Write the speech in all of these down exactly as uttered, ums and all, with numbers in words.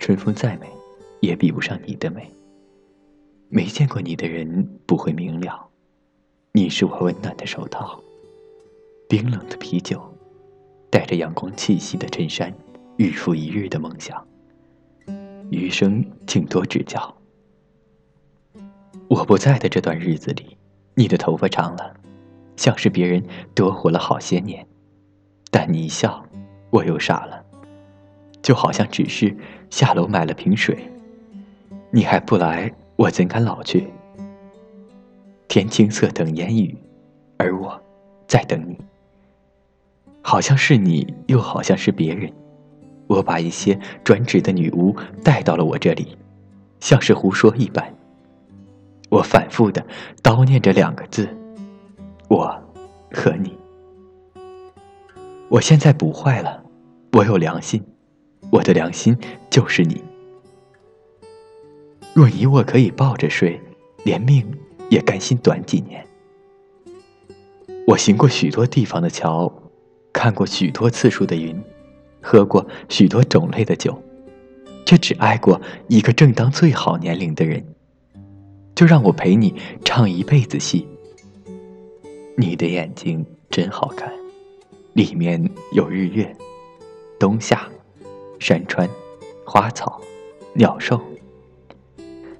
春风再美，也比不上你的美。没见过你的人不会明了，你是我温暖的手套，冰冷的啤酒，带着阳光气息的衬衫，日复一日的梦想。余生请多指教。我不在的这段日子里，你的头发长了，像是别人多活了好些年，但你一笑，我又傻了，就好像只是下楼买了瓶水。你还不来，我怎敢老去？天青色等烟雨，而我在等你。好像是你，又好像是别人。我把一些专职的女巫带到了我这里，像是胡说一般。我反复的叨念着两个字：我和你。我现在不坏了，我有良心，我的良心就是你。若你我可以抱着睡，连命也甘心短几年。我行过许多地方的桥，看过许多次数的云，喝过许多种类的酒，却只爱过一个正当最好年龄的人。就让我陪你唱一辈子戏。你的眼睛真好看，里面有日月、冬夏、山川、花草、鸟兽，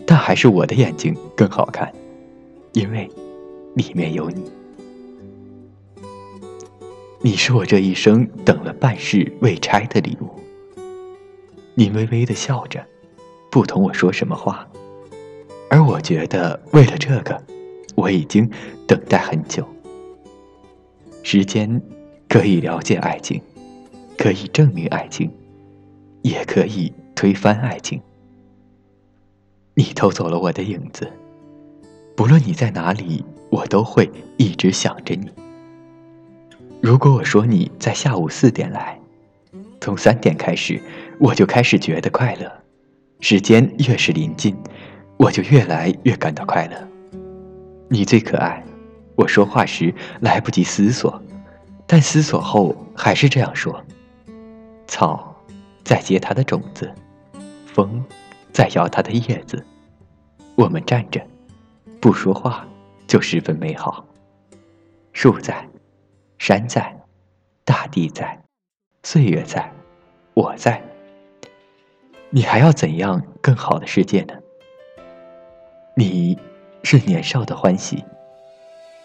但还是我的眼睛更好看，因为里面有你。你是我这一生等了半世未拆的礼物。你微微地笑着，不同我说什么话，而我觉得为了这个，我已经等待很久。时间可以了解爱情，可以证明爱情，也可以推翻爱情。你偷走了我的影子，不论你在哪里，我都会一直想着你。如果我说你在下午四点来，从三点开始，我就开始觉得快乐。时间越是临近，我就越来越感到快乐。你最可爱，我说话时来不及思索，但思索后还是这样说：草在结它的种子，风在摇它的叶子，我们站着，不说话就十分美好。树在，山在，大地在，岁月在，我在。你还要怎样更好的世界呢？你是年少的欢喜，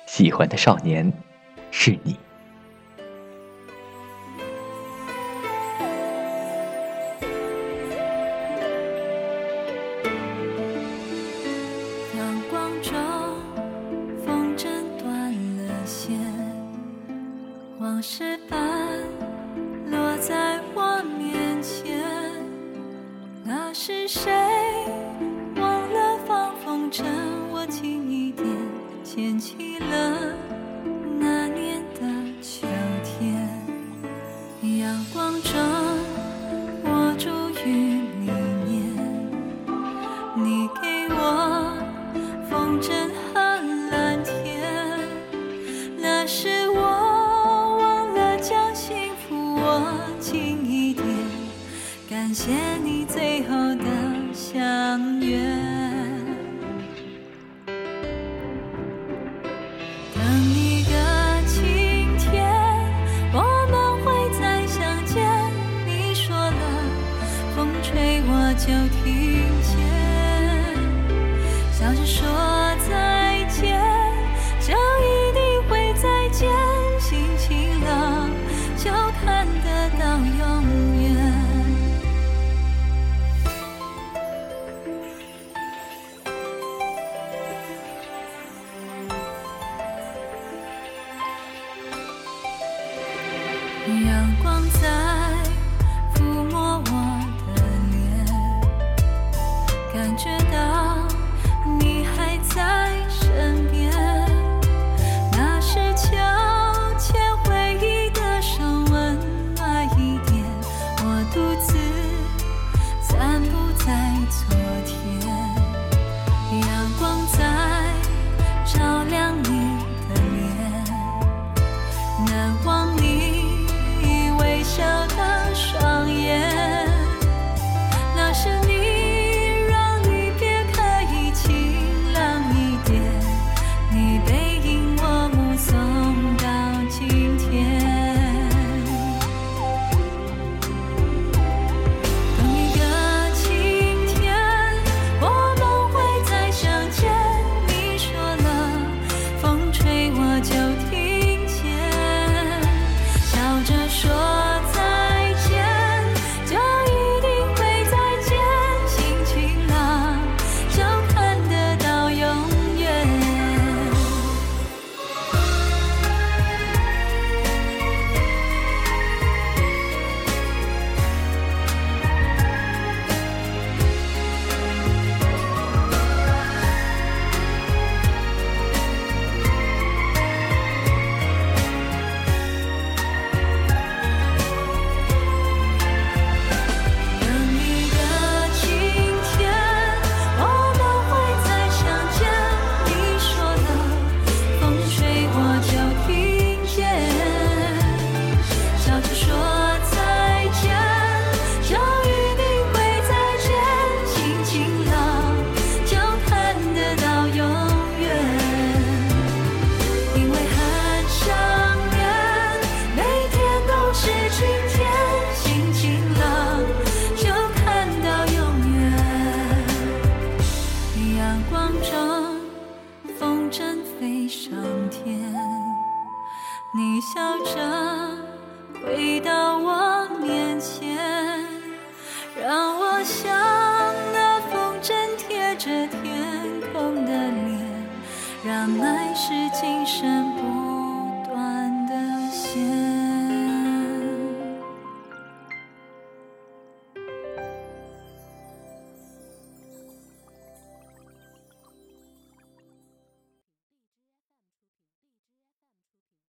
喜欢的少年是你。阳光中，风筝断了线，往事般落在我面前。那是谁忘了放风筝，我轻一点牵起了那年的秋天。阳光中，我住于里面，你给我风筝和蓝天。那是我忘了将幸福握紧一点，感谢你最后的相约。就听见笑着说再见，就一定会再见，心情老就看得到永远。阳光在感觉到你还在像那风筝贴着天空的脸，让爱是今生